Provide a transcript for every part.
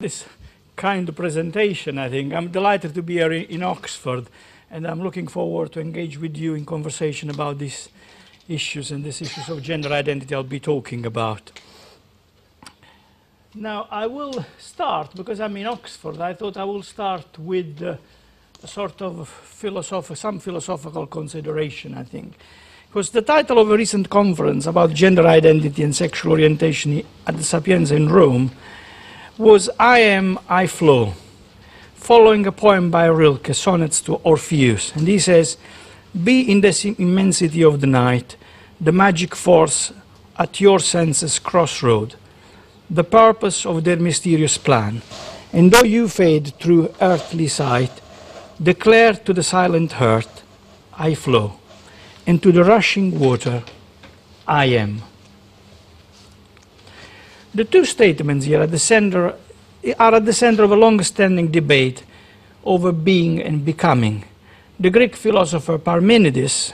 This kind of presentation, I think. I'm delighted to be here in Oxford, and I'm looking forward to engage with you in conversation about these issues and these issues of gender identity I'll be talking about. Now, I will start, because I'm in Oxford, I thought I will start with a sort of philosophical consideration, I think. Because the title of a recent conference about gender identity and sexual orientation at the Sapienza in Rome was I Am, I Flow, following a poem by Rilke, Sonnets to Orpheus. And he says, be in this immensity of the night, the magic force at your senses' crossroad, the purpose of their mysterious plan, and though you fade through earthly sight, declare to the silent heart, I flow, and to the rushing water, I am. The two statements here are at the center of a long-standing debate over being and becoming. The Greek philosopher Parmenides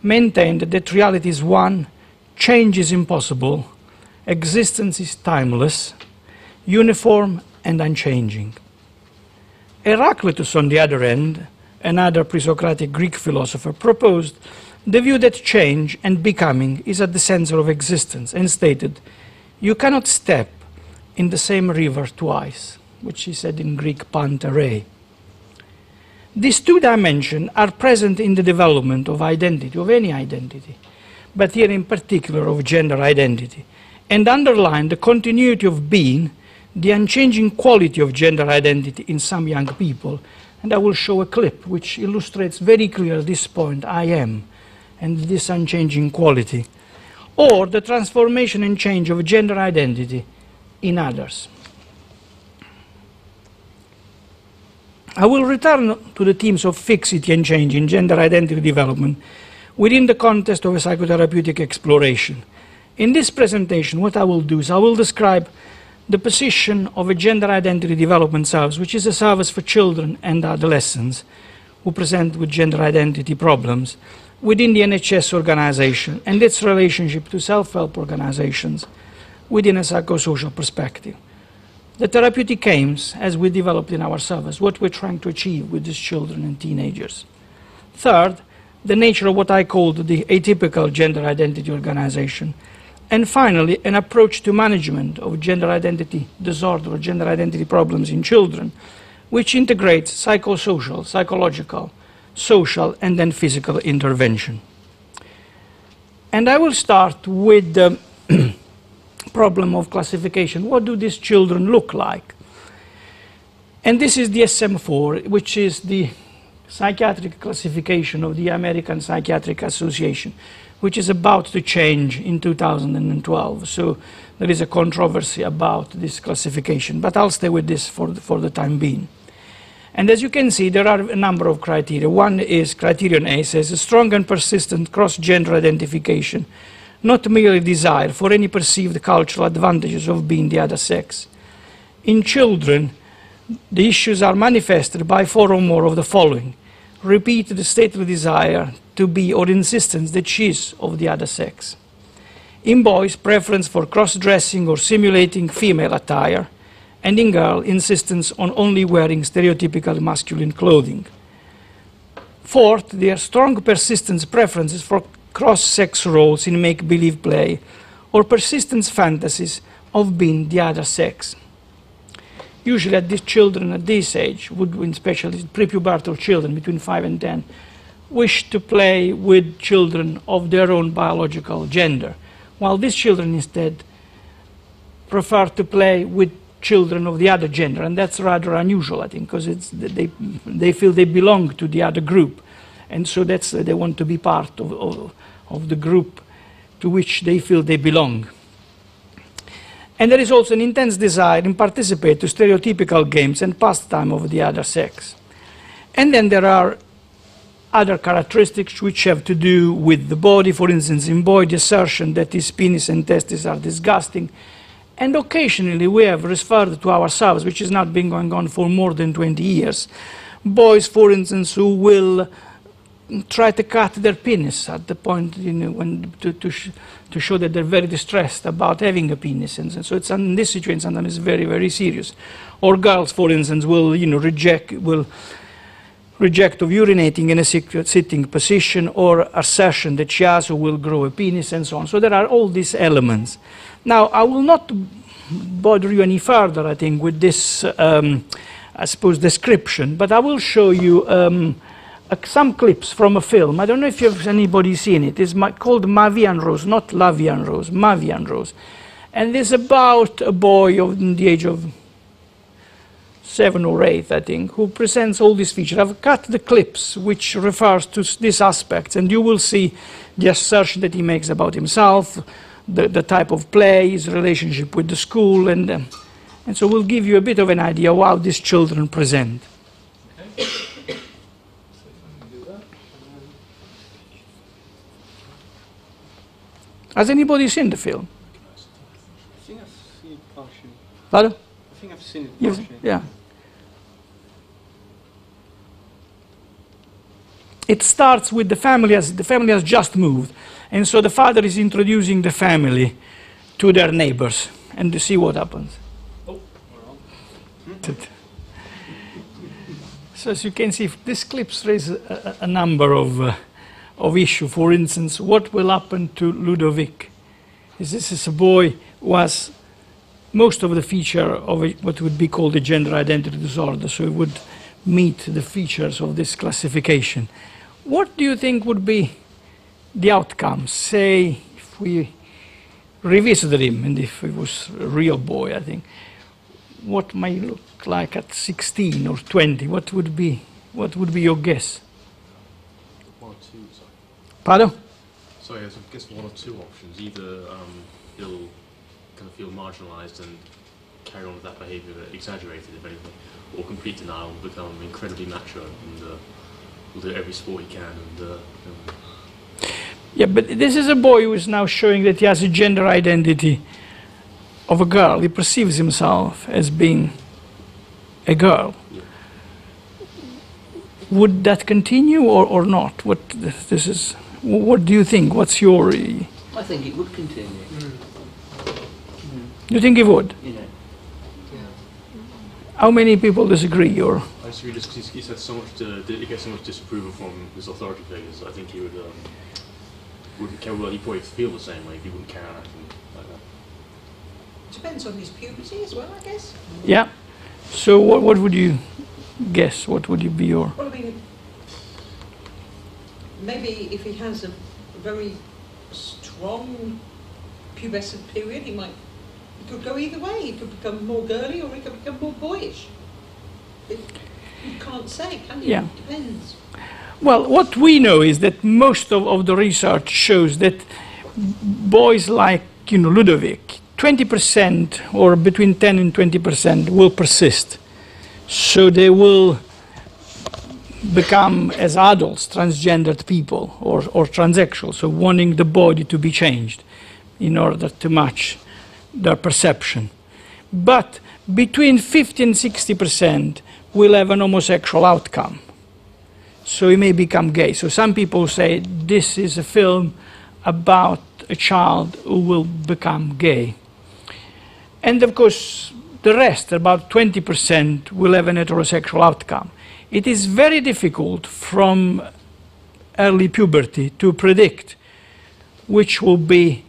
maintained that reality is one, change is impossible, existence is timeless, uniform and unchanging. Heraclitus, on the other end, another pre-Socratic Greek philosopher, proposed the view that change and becoming is at the center of existence, and stated, you cannot step in the same river twice, which he said in Greek, panta rhei. These two dimensions are present in the development of identity, of any identity, but here in particular of gender identity, and underline the continuity of being, the unchanging quality of gender identity in some young people. And I will show a clip which illustrates very clearly this point, I am, and this unchanging quality, or the transformation and change of gender identity in others. I will return to the themes of fixity and change in gender identity development within the context of a psychotherapeutic exploration. In this presentation, what I will do is I will describe the position of a gender identity development service, which is a service for children and adolescents who present with gender identity problems within the NHS organization and its relationship to self-help organizations within a psychosocial perspective. The therapeutic aims, as we developed in our service, what we're trying to achieve with these children and teenagers. Third, the nature of what I called the atypical gender identity organization. And finally, an approach to management of gender identity disorder or gender identity problems in children, which integrates psychosocial, psychological, social, and then physical intervention. And I will start with the problem of classification. What do these children look like? And this is DSM-IV, which is the psychiatric classification of the American Psychiatric Association, which is about to change in 2012. So there is a controversy about this classification, but I'll stay with this for the time being. And as you can see, there are a number of criteria. One is criterion A says a strong and persistent cross-gender identification, not merely desire for any perceived cultural advantages of being the other sex. In children, the issues are manifested by four or more of the following. Repeated stately desire to be or insistence that she is of the other sex. In boys, preference for cross-dressing or simulating female attire, and in girls, insistence on only wearing stereotypical masculine clothing. Fourth, their strong persistence preferences for cross-sex roles in make-believe play, or persistence fantasies of being the other sex. Usually at these children at this age, especially prepubertal children between 5 and 10, wish to play with children of their own biological gender, while these children instead prefer to play with children of the other gender, and that's rather unusual, I think, because they feel they belong to the other group, and so that's they want to be part of the group to which they feel they belong. And there is also an intense desire to participate to stereotypical games and pastime of the other sex. And then there are other characteristics which have to do with the body. For instance, in boy, the assertion that his penis and testes are disgusting. And occasionally we have referred to ourselves, which has not been going on for more than 20 years. Boys, for instance, who will try to cut their penis at the point, you know, when to show that they're very distressed about having a penis, and so it's in this situation sometimes it's very, very serious. Or girls, for instance, will, you know, reject of urinating in a sitting position, or assertion that she also will grow a penis, and so on. So there are all these elements. Now, I will not bother you any further, I think, with this, I suppose, description, but I will show you some clips from a film. I don't know if you've anybody seen it. It's called Ma Vie en Rose, not La Vie en Rose, Ma Vie en Rose. And it's about a boy of in the age of 7 or 8, I think, who presents all these features. I've cut the clips which refers to these aspects, and you will see the assertion that he makes about himself, the type of play, his relationship with the school, and so we'll give you a bit of an idea how these children present. Okay. Has anybody seen the film? I think I've seen it partially. Pardon? I think I've seen it partially. Yeah. It starts with the family has just moved, and so the father is introducing the family to their neighbors and to see what happens. Oh, we're on. So as you can see, these clips raise a number of issue. For instance, what will happen to Ludovic? This is a boy who has most of the feature of what would be called a gender identity disorder, so it would meet the features of this classification. What do you think would be the outcome, say, if we revisited him, and if he was a real boy, I think, what might look like at 16 or 20? What would be your guess? Pardon? Sorry, I guess one of two options. Either he'll kind of feel marginalised and carry on with that behaviour, exaggerated if anything, or complete denial, become incredibly macho and will do every sport he can. And, yeah, but this is a boy who is now showing that he has a gender identity of a girl. He perceives himself as being a girl. Yeah. Would that continue or not? What do you think? What's your... I think it would continue. Mm. Mm. You think it would? Yeah. Yeah. How many people disagree? Or I disagree just because he said so much he gets so much disapproval from his authority figures. I think he would wouldn't care. Well, he'd probably feel the same way if he wouldn't care on anything like that. Depends on his puberty as well, I guess. Yeah. So what would you guess? What would you be your? Well, I mean, maybe if he has a very strong pubescent period, he could go either way. He could become more girly or he could become more boyish. You can't say, can you? Yeah. It depends. Well, what we know is that most of the research shows that boys like, you know, Ludovic, 20% or between 10 and 20% will persist. So they will become, as adults, transgendered people or transsexual, so wanting the body to be changed in order to match their perception. But between 50 and 60% will have an homosexual outcome. So he may become gay. So some people say this is a film about a child who will become gay. And of course, the rest, about 20%, will have an heterosexual outcome. It is very difficult from early puberty to predict which will be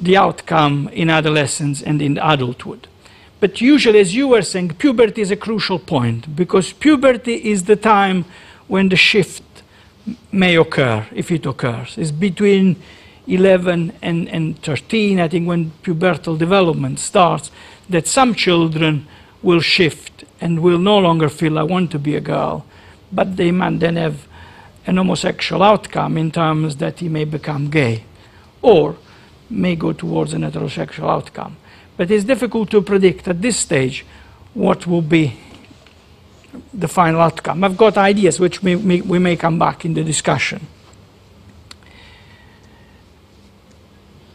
the outcome in adolescence and in adulthood. But usually, as you were saying, puberty is a crucial point, because puberty is the time when the shift may occur, if it occurs. It's between 11 and 13, I think, when pubertal development starts, that some children will shift and will no longer feel I want to be a girl, but they might then have an homosexual outcome in terms that he may become gay or may go towards an heterosexual outcome. But it's difficult to predict at this stage what will be the final outcome. I've got ideas which we may come back in the discussion.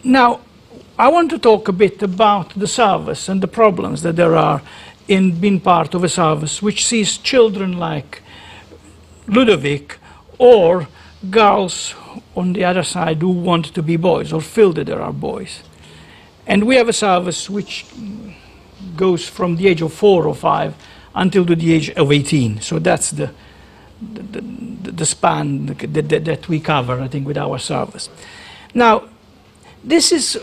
Now, I want to talk a bit about the service and the problems that there are in being part of a service which sees children like Ludovic or girls on the other side who want to be boys or feel that there are boys. And we have a service which goes from the age of 4 or 5 until to the age of 18. So that's the span that we cover, I think, with our service. Now, this is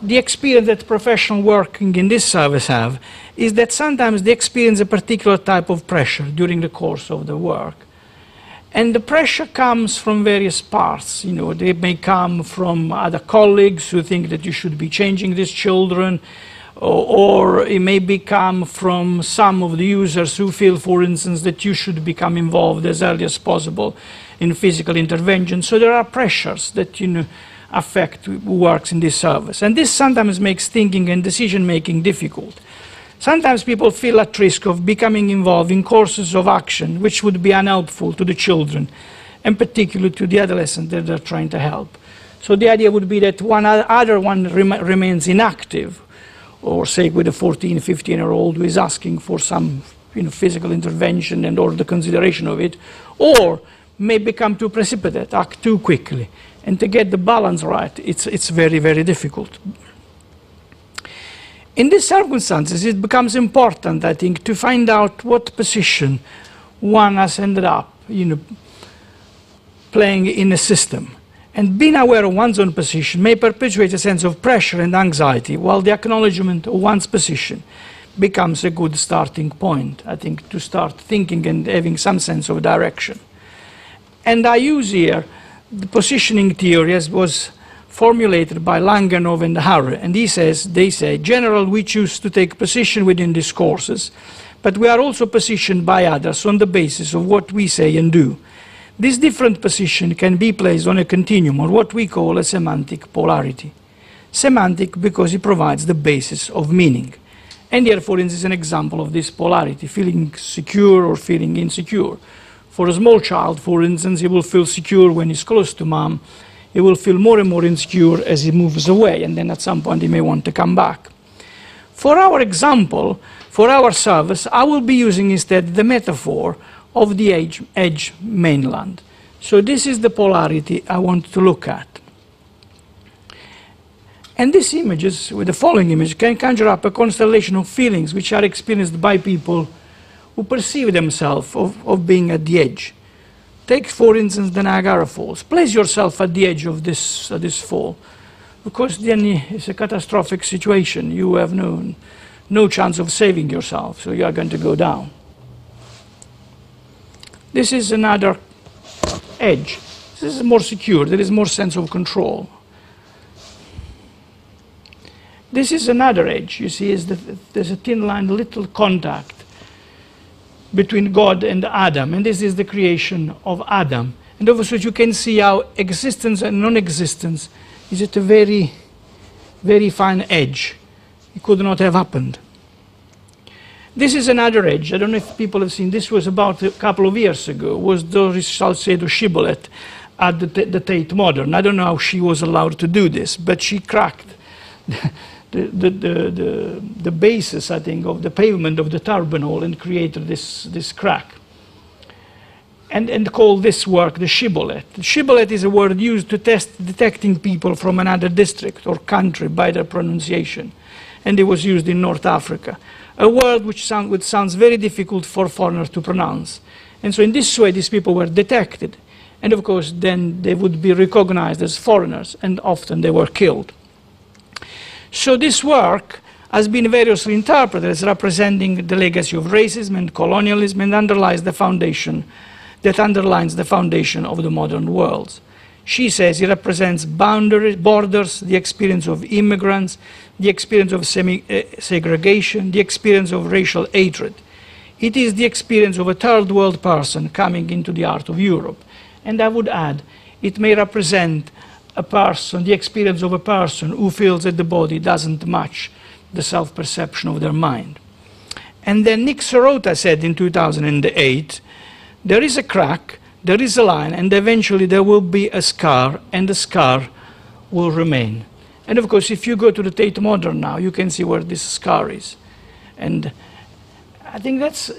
the experience that professionals working in this service have, is that sometimes they experience a particular type of pressure during the course of the work. And the pressure comes from various parts. You know, they may come from other colleagues who think that you should be changing these children, or it may come from some of the users who feel, for instance, that you should become involved as early as possible in physical intervention. So there are pressures that, you know, affect who works in this service. And this sometimes makes thinking and decision-making difficult. Sometimes people feel at risk of becoming involved in courses of action which would be unhelpful to the children, and particularly to the adolescents that they're trying to help. So the idea would be that one other one remains inactive, or say with a 14, 15-year-old who is asking for some, you know, physical intervention and or the consideration of it, or may become too precipitate, act too quickly. And to get the balance right, it's very, very difficult. In these circumstances, it becomes important, I think, to find out what position one has ended up, you know, playing in a system. And being aware of one's own position may perpetuate a sense of pressure and anxiety, while the acknowledgement of one's position becomes a good starting point, I think, to start thinking and having some sense of direction. And I use here the positioning theory as was formulated by Langanov and Harre. And he says, they say, generally we choose to take position within these courses, but we are also positioned by others on the basis of what we say and do. This different position can be placed on a continuum, or what we call a semantic polarity. Semantic because it provides the basis of meaning. And here, for instance, an example of this polarity, feeling secure or feeling insecure. For a small child, for instance, he will feel secure when he's close to mom. He will feel more and more insecure as he moves away, and then at some point he may want to come back. For our example, for our service, I will be using instead the metaphor of the edge mainland. So this is the polarity I want to look at. And these images, with the following image, can conjure up a constellation of feelings which are experienced by people who perceive themselves of being at the edge. Take, for instance, the Niagara Falls. Place yourself at the edge of this fall, because then it's a catastrophic situation. You have no chance of saving yourself, so you are going to go down. This is another edge. This is more secure. There is more sense of control. This is another edge. You see, there's a thin line, little contact between God and Adam, and this is the creation of Adam. And obviously you can see how existence and non-existence is at a very, very fine edge. It could not have happened. This is another edge. I don't know if people have seen. This was about a couple of years ago. It was Doris Salcedo Shibboleth at the Tate Modern. I don't know how she was allowed to do this, but she cracked the basis, I think, of the pavement of the Turbinol and created this crack. And called this work the Shibboleth. Shibboleth is a word used to test detecting people from another district or country by their pronunciation. And it was used in North Africa. A word which sounds very difficult for foreigners to pronounce. And so in this way, these people were detected. And of course, then they would be recognized as foreigners, and often they were killed. So this work has been variously interpreted as representing the legacy of racism and colonialism, and underlines the foundation of the modern world. She says it represents boundaries, borders, the experience of immigrants, the experience of segregation, the experience of racial hatred. It is the experience of a third world person coming into the heart of Europe. And I would add, it may represent a person, the experience of a person who feels that the body doesn't match the self-perception of their mind. And then Nick Serota said in 2008, there is a crack, there is a line, and eventually there will be a scar, and the scar will remain. And of course, if you go to the Tate Modern now, you can see where this scar is. And I think that's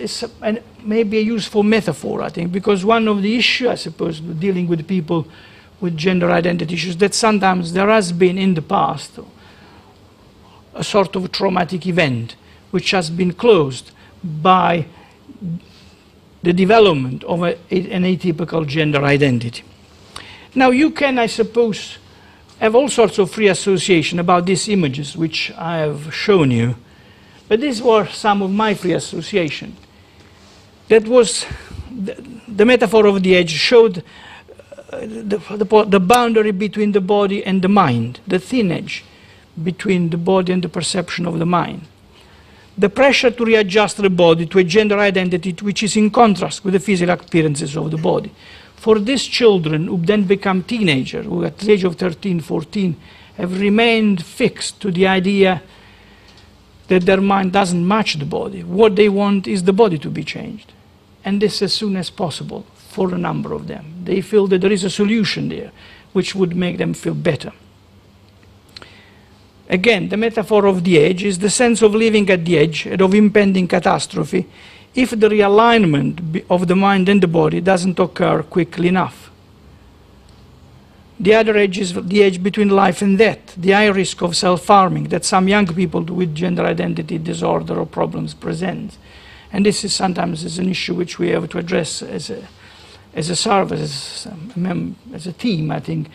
maybe a useful metaphor, I think, because one of the issues, I suppose, dealing with people with gender identity issues, that sometimes there has been in the past a sort of traumatic event which has been closed by the development of an atypical gender identity. Now you can, I suppose, have all sorts of free association about these images which I have shown you, but these were some of my free association. That was the metaphor of the edge showed the boundary between the body and the mind, the thin edge between the body and the perception of the mind. The pressure to readjust the body to a gender identity which is in contrast with the physical appearances of the body. For these children who then become teenagers, who at the age of 13, 14, have remained fixed to the idea that their mind doesn't match the body. What they want is the body to be changed. And this as soon as possible for a number of them. They feel that there is a solution there which would make them feel better. Again, the metaphor of the edge is the sense of living at the edge and of impending catastrophe if the realignment of the mind and the body doesn't occur quickly enough. The other edge is the edge between life and death, the high risk of self-harming that some young people with gender identity disorder or problems present. And this is sometimes an issue which we have to address as a service, as a team, I think.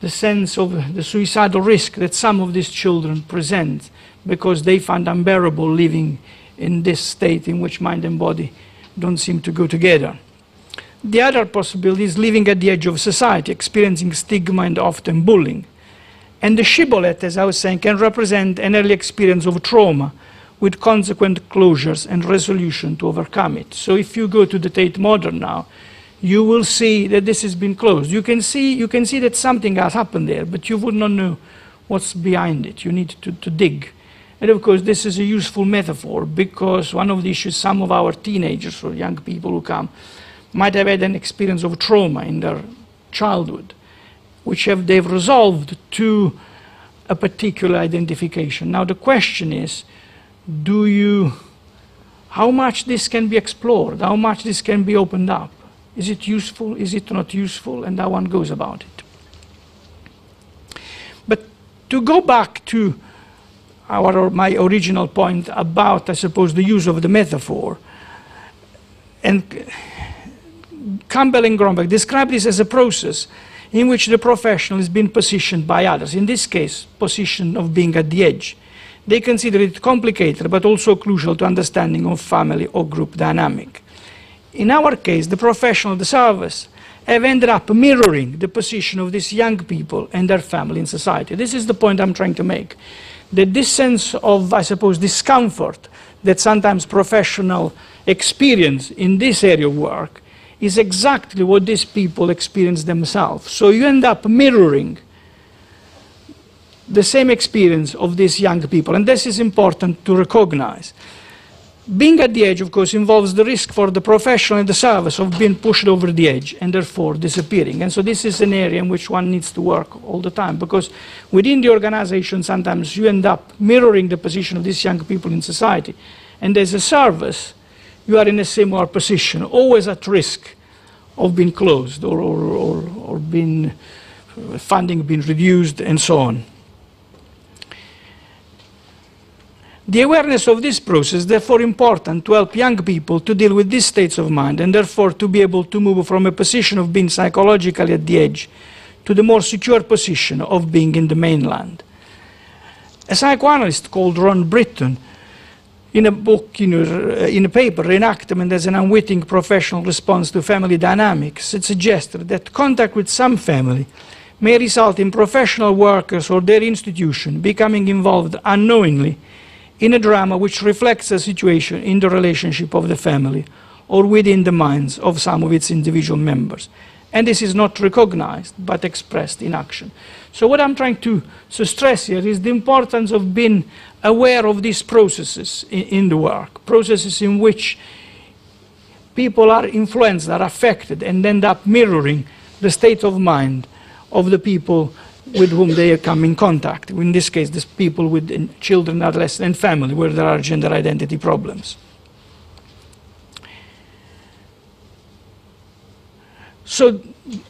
The sense of the suicidal risk that some of these children present because they find unbearable living in this state in which mind and body don't seem to go together. The other possibility is living at the edge of society, experiencing stigma and often bullying. And the shibboleth, as I was saying, can represent an early experience of trauma with consequent closures and resolution to overcome it. So if you go to the Tate Modern now, you will see that this has been closed. You can see that something has happened there, but you would not know what's behind it. You need to dig. And of course, this is a useful metaphor because one of the issues, some of our teenagers or young people who come might have had an experience of trauma in their childhood, which they've resolved to a particular identification. Now the question is, how much this can be explored? How much this can be opened up? Is it useful? Is it not useful? And how one goes about it. But to go back to my original point about, I suppose, the use of the metaphor, and Campbell and Gromberg describe this as a process in which the professional is being positioned by others, in this case, position of being at the edge. They consider it complicated, but also crucial to understanding of family or group dynamic. In our case, the professional, the service, have ended up mirroring the position of these young people and their family in society. This is the point I'm trying to make, that this sense of, I suppose, discomfort that sometimes professional experience in this area of work is exactly what these people experience themselves. So you end up mirroring the same experience of these young people, and this is important to recognize. Being at the edge, of course, involves the risk for the professional and the service of being pushed over the edge and therefore disappearing. And so this is an area in which one needs to work all the time because within the organization, sometimes you end up mirroring the position of these young people in society. And as a service, you are in a similar position, always at risk of being closed or being funding being reduced and so on. The awareness of this process is therefore important to help young people to deal with these states of mind and therefore to be able to move from a position of being psychologically at the edge to the more secure position of being in the mainland. A psychoanalyst called Ron Britton, in a book, in a paper, Reenactment as an Unwitting Professional Response to Family Dynamics, it suggested that contact with some family may result in professional workers or their institution becoming involved unknowingly in a drama which reflects a situation in the relationship of the family or within the minds of some of its individual members. And this is not recognized, but expressed in action. So what I'm trying to stress here is the importance of being aware of these processes in the work, processes in which people are influenced, are affected, and end up mirroring the state of mind of the people with whom they come in contact. In this case, these people with children, adolescents, and family, where there are gender identity problems. So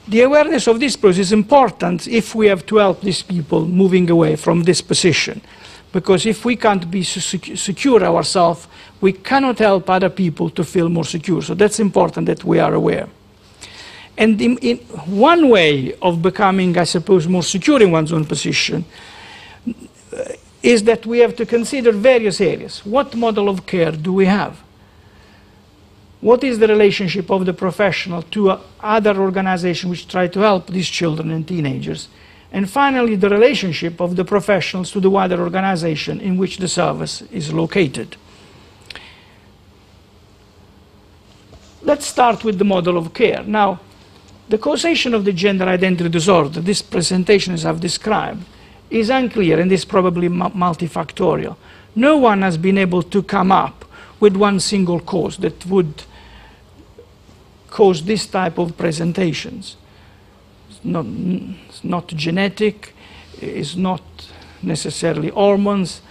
the awareness of this process is important if we have to help these people moving away from this position. Because if we can't be secure ourselves, we cannot help other people to feel more secure. So that's important that we are aware. And in one way of becoming, I suppose, more secure in one's own position is that we have to consider various areas. What model of care do we have? What is the relationship of the professional to other organizations which try to help these children and teenagers? And finally, the relationship of the professionals to the wider organization in which the service is located. Let's start with the model of care. Now, the causation of the gender identity disorder, this presentation as I've described, is unclear and is probably multifactorial. No one has been able to come up with one single cause that would cause this type of presentations. It's not genetic, it's not necessarily hormones,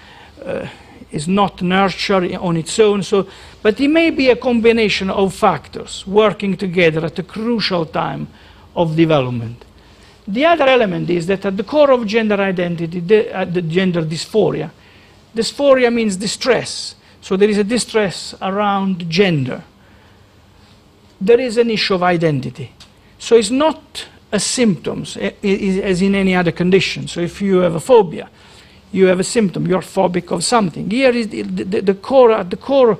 it's not nurture on its own, so, but it may be a combination of factors working together at a crucial time of development. The other element is that at the core of gender identity, the gender dysphoria, dysphoria means distress, so there is a distress around gender. There is an issue of identity, so it's not a symptoms as in any other condition. So if you have a phobia, you have a symptom, you're phobic of something. Here is at the core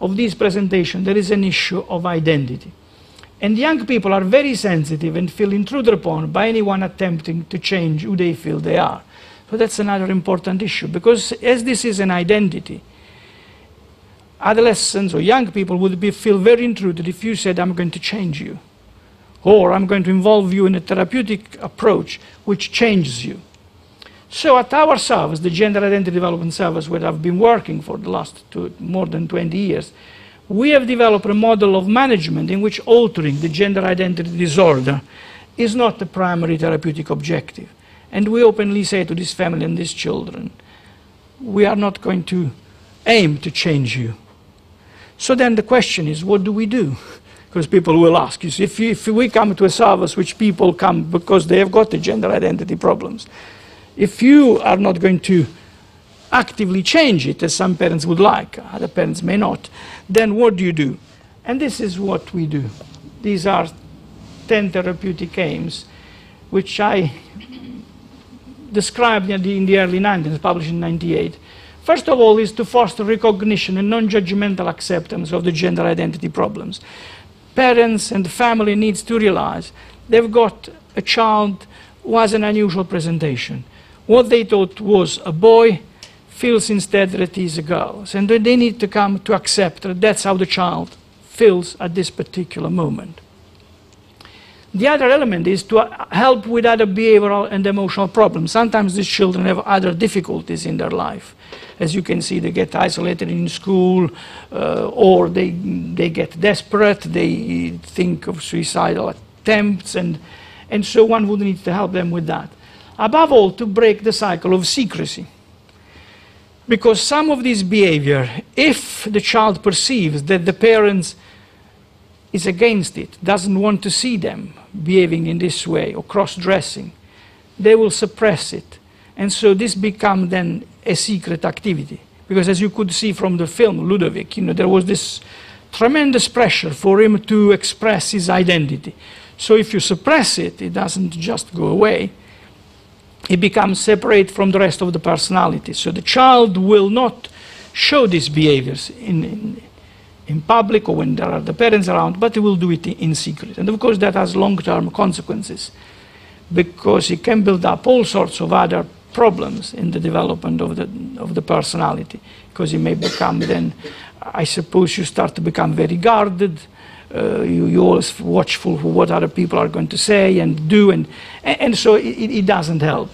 of this presentation, there is an issue of identity. And young people are very sensitive and feel intruded upon by anyone attempting to change who they feel they are. So that's another important issue, because as this is an identity, adolescents or young people would feel very intruded if you said, I'm going to change you, or I'm going to involve you in a therapeutic approach which changes you. So at our service, the Gender Identity Development Service, where I've been working for the last more than 20 years, we have developed a model of management in which altering the gender identity disorder is not the primary therapeutic objective. And we openly say to this family and these children, we are not going to aim to change you. So then the question is, what do we do? Because people will ask, you see, if we come to a service which people come because they have got the gender identity problems, if you are not going to actively change it, as some parents would like, other parents may not, then what do you do? And this is what we do. These are 10 therapeutic aims, which I described in the early 90s, published in 1998. First of all is to foster recognition and non-judgmental acceptance of the gender identity problems. Parents and the family needs to realize they've got a child who has an unusual presentation. What they thought was a boy feels instead that he is a girl. And they need to come to accept that that's how the child feels at this particular moment. The other element is to help with other behavioral and emotional problems. Sometimes these children have other difficulties in their life. As you can see, they get isolated in school, or they get desperate, they think of suicidal attempts, and so one would need to help them with that. Above all, to break the cycle of secrecy. Because some of this behavior, if the child perceives that the parents is against it, doesn't want to see them behaving in this way or cross-dressing, they will suppress it. And so this becomes then a secret activity. Because as you could see from the film Ludovic, there was this tremendous pressure for him to express his identity. So if you suppress it, it doesn't just go away. It becomes separate from the rest of the personality. So the child will not show these behaviors in public or when there are the parents around, but they will do it in secret. And of course that has long-term consequences, because it can build up all sorts of other problems in the development of the personality, because it may become then, I suppose, you start to become very guarded, you're always watchful for what other people are going to say and do, and so it doesn't help.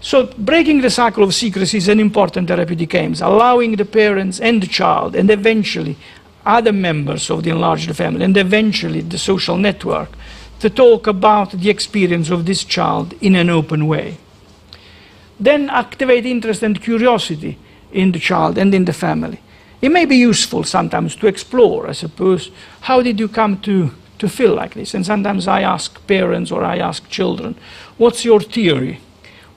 So breaking the cycle of secrecy is an important therapeutic aim, allowing the parents and the child and eventually other members of the enlarged family and eventually the social network to talk about the experience of this child in an open way. Then activate interest and curiosity in the child and in the family. It may be useful sometimes to explore, I suppose, how did you come to, to feel like this. And sometimes I ask parents or I ask children, what's your theory?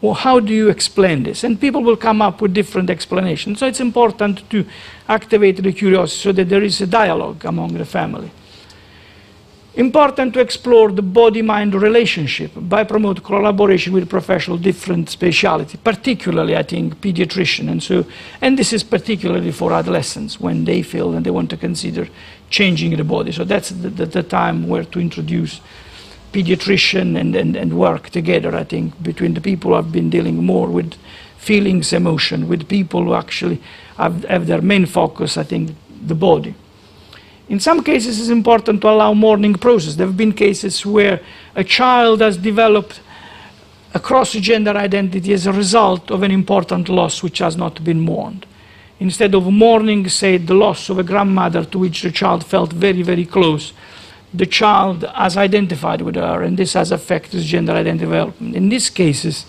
Well, how do you explain this? And people will come up with different explanations. So it's important to activate the curiosity so that there is a dialogue among the family. Important to explore the body-mind relationship by promote collaboration with professional different speciality, particularly, I think, pediatrician. And this is particularly for adolescents when they feel and they want to consider changing the body. So that's the time where to introduce pediatrician and work together, I think, between the people who have been dealing more with feelings, emotion, with people who actually have their main focus, I think, the body. In some cases, it's important to allow mourning process. There have been cases where a child has developed a cross-gender identity as a result of an important loss which has not been mourned. Instead of mourning, say, the loss of a grandmother to which the child felt very, very close, the child has identified with her, and this has affected gender identity development. In these cases,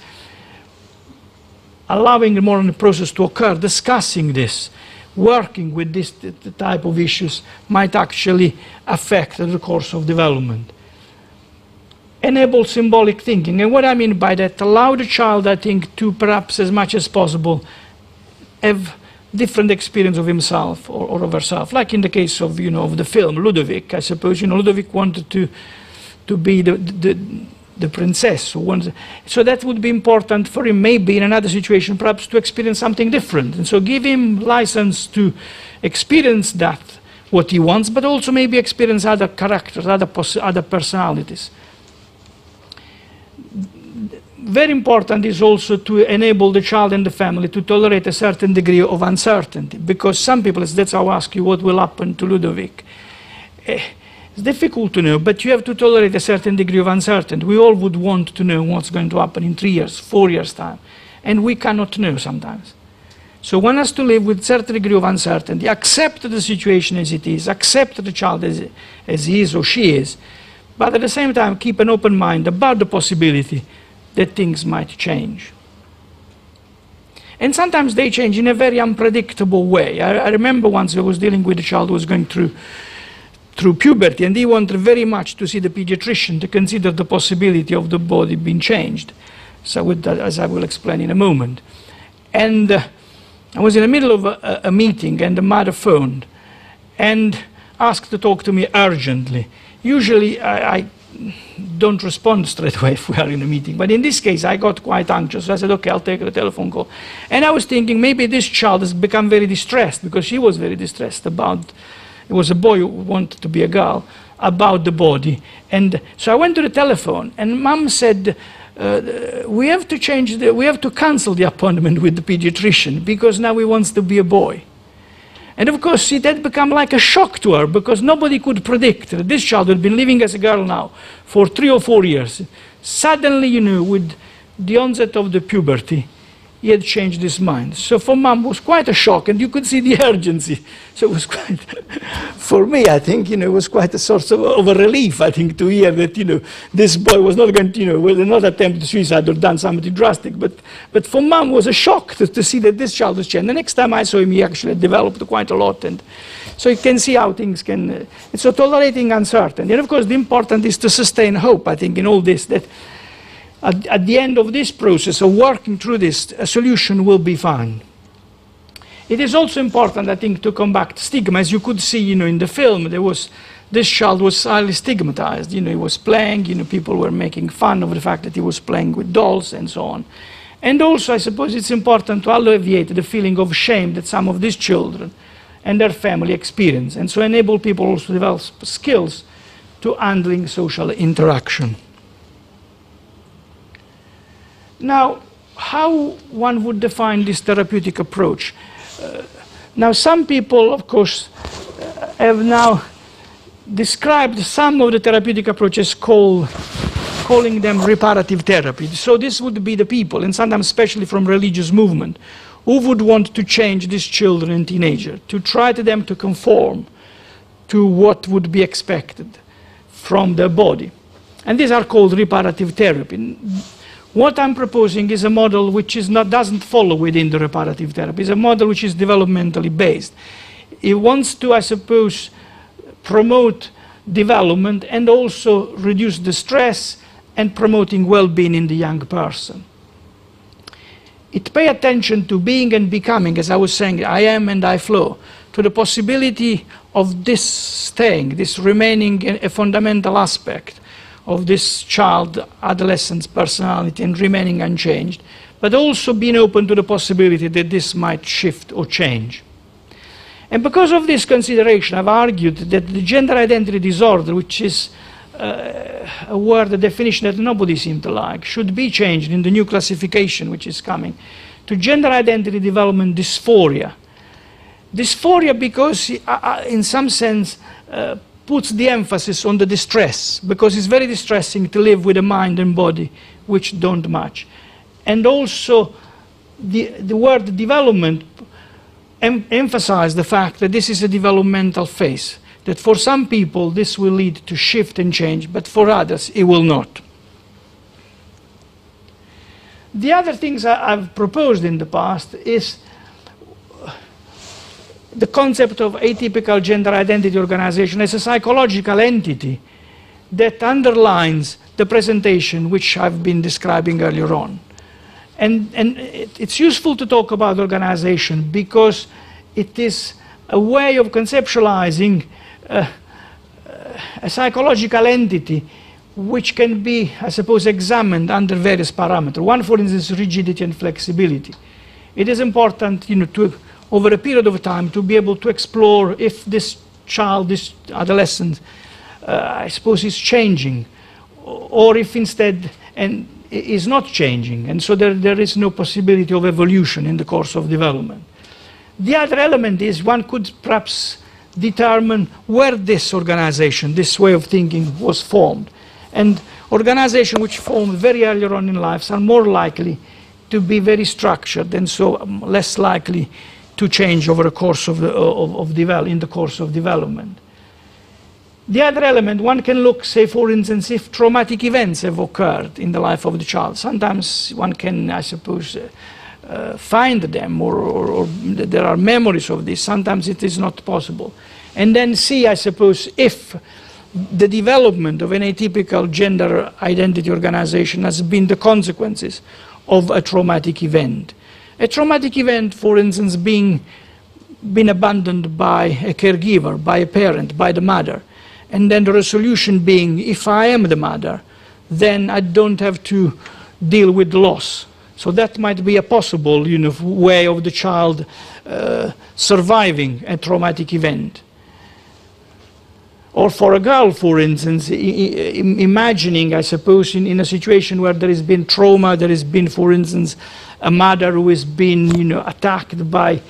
allowing the mourning process to occur, discussing this, working with this type of issues might actually affect the course of development. Enable symbolic thinking, and what I mean by that, allow the child, I think, to perhaps as much as possible have different experience of himself or of herself, like in the case of, you know, of the film Ludovic. I suppose, you know, Ludovic wanted to be the princess. So that would be important for him, maybe in another situation, perhaps to experience something different. And so give him license to experience that, what he wants, but also maybe experience other characters, other personalities. Very important is also to enable the child and the family to tolerate a certain degree of uncertainty, because some people, that's how I ask you what will happen to Ludovic. It's difficult to know, but you have to tolerate a certain degree of uncertainty. We all would want to know what's going to happen in 3 years, 4 years' time, and we cannot know sometimes. So one has to live with a certain degree of uncertainty, accept the situation as it is, accept the child as he is or she is, but at the same time keep an open mind about the possibility that things might change. And sometimes they change in a very unpredictable way. I remember once I was dealing with a child who was going through puberty, and he wanted very much to see the pediatrician to consider the possibility of the body being changed, so with that, as I will explain in a moment. And I was in the middle of a meeting, and the mother phoned and asked to talk to me urgently. Usually I don't respond straight away if we are in a meeting, but in this case I got quite anxious. I said, okay, I'll take the telephone call. And I was thinking, maybe this child has become very distressed, because she was very distressed about, it was a boy who wanted to be a girl, about the body. And so I went to the telephone, and mom said, we have to cancel the appointment with the pediatrician, because now he wants to be a boy. And of course, see, that became like a shock to her, because nobody could predict that this child had been living as a girl now for 3 or 4 years. Suddenly, you know, with the onset of the puberty, he had changed his mind. So for mom, it was quite a shock, and you could see the urgency. So it was quite, for me, I think, you know, it was quite a source of a relief, I think, to hear that, you know, this boy was not going to, you know, well, not attempt suicide or done something drastic, but for mom, it was a shock to see that this child was changed. The next time I saw him, he actually developed quite a lot, and so you can see how things can, so tolerating uncertainty. And of course, the important is to sustain hope, I think, in all this, that at the end of this process of working through this, a solution will be found. It is also important, I think, to combat stigma. As you could see, you know, in the film, this child was highly stigmatized. You know, he was playing, you know, people were making fun of the fact that he was playing with dolls and so on. And also, I suppose it's important to alleviate the feeling of shame that some of these children and their family experience, and so enable people also to develop skills to handling social interaction. Now, how one would define this therapeutic approach? Now, some people, of course, have now described some of the therapeutic approaches calling them reparative therapy. So this would be the people, and sometimes especially from religious movement, who would want to change these children and teenagers, to try to them to conform to what would be expected from their body. And these are called reparative therapy. What I'm proposing is a model which is doesn't follow within the reparative therapy. It's a model which is developmentally based. It wants to, I suppose, promote development and also reduce the stress and promoting well-being in the young person. It pays attention to being and becoming, as I was saying, I am and I flow, to the possibility of this staying, this remaining a fundamental aspect of this child, adolescent's personality and remaining unchanged, but also being open to the possibility that this might shift or change. And because of this consideration, I've argued that the gender identity disorder, which is a word, a definition that nobody seemed to like, should be changed in the new classification which is coming, to gender identity development dysphoria. Dysphoria because, in some sense, puts the emphasis on the distress, because it's very distressing to live with a mind and body which don't match. And also, the word development emphasizes the fact that this is a developmental phase, that for some people this will lead to shift and change, but for others it will not. The other things I've proposed in the past is the concept of atypical gender identity organization as a psychological entity that underlines the presentation which I've been describing earlier on. And it's useful to talk about organization because it is a way of conceptualizing a psychological entity which can be, I suppose, examined under various parameters. One, for instance, rigidity and flexibility. It is important, you know, to, over a period of time, to be able to explore if this child, this adolescent, I suppose, is changing, or if instead is not changing, and so there is no possibility of evolution in the course of development. The other element is one could perhaps determine where this organization, this way of thinking, was formed. And organizations which formed very early on in life are more likely to be very structured, and so less likely to change over a course in the course of development. The other element, one can look, say, for instance, if traumatic events have occurred in the life of the child. Sometimes one can, I suppose, find them, or there are memories of this. Sometimes it is not possible. And then see, I suppose, if the development of an atypical gender identity organization has been the consequences of a traumatic event. A traumatic event, for instance, being abandoned by a caregiver, by a parent, by the mother. And then the resolution being, if I am the mother, then I don't have to deal with loss. So that might be a possible, you know, way of the child surviving a traumatic event. Or for a girl, for instance, imagining, I suppose, in a situation where there has been trauma, there has been, for instance, a mother who has been, you know, attacked by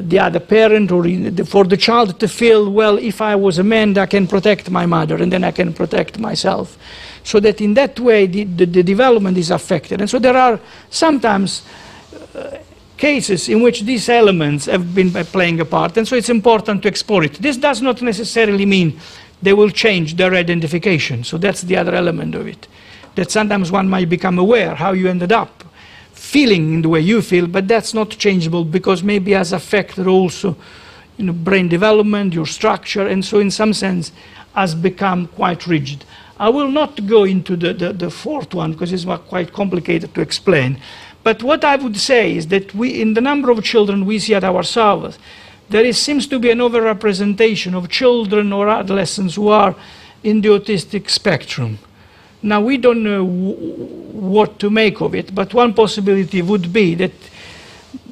the other parent, or for the child to feel, well, if I was a man, I can protect my mother, and then I can protect myself. So that in that way, the development is affected. And so there are sometimes cases in which these elements have been playing a part, and so it's important to explore it. This does not necessarily mean they will change their identification, so that's the other element of it. That sometimes one might become aware how you ended up feeling in the way you feel, but that's not changeable because maybe has affected also, you know, brain development, your structure, and so in some sense has become quite rigid. I will not go into the fourth one because it's quite complicated to explain, but what I would say is that we, in the number of children we see at our service, seems to be an overrepresentation of children or adolescents who are in the autistic spectrum. Now, we don't know what to make of it, but one possibility would be that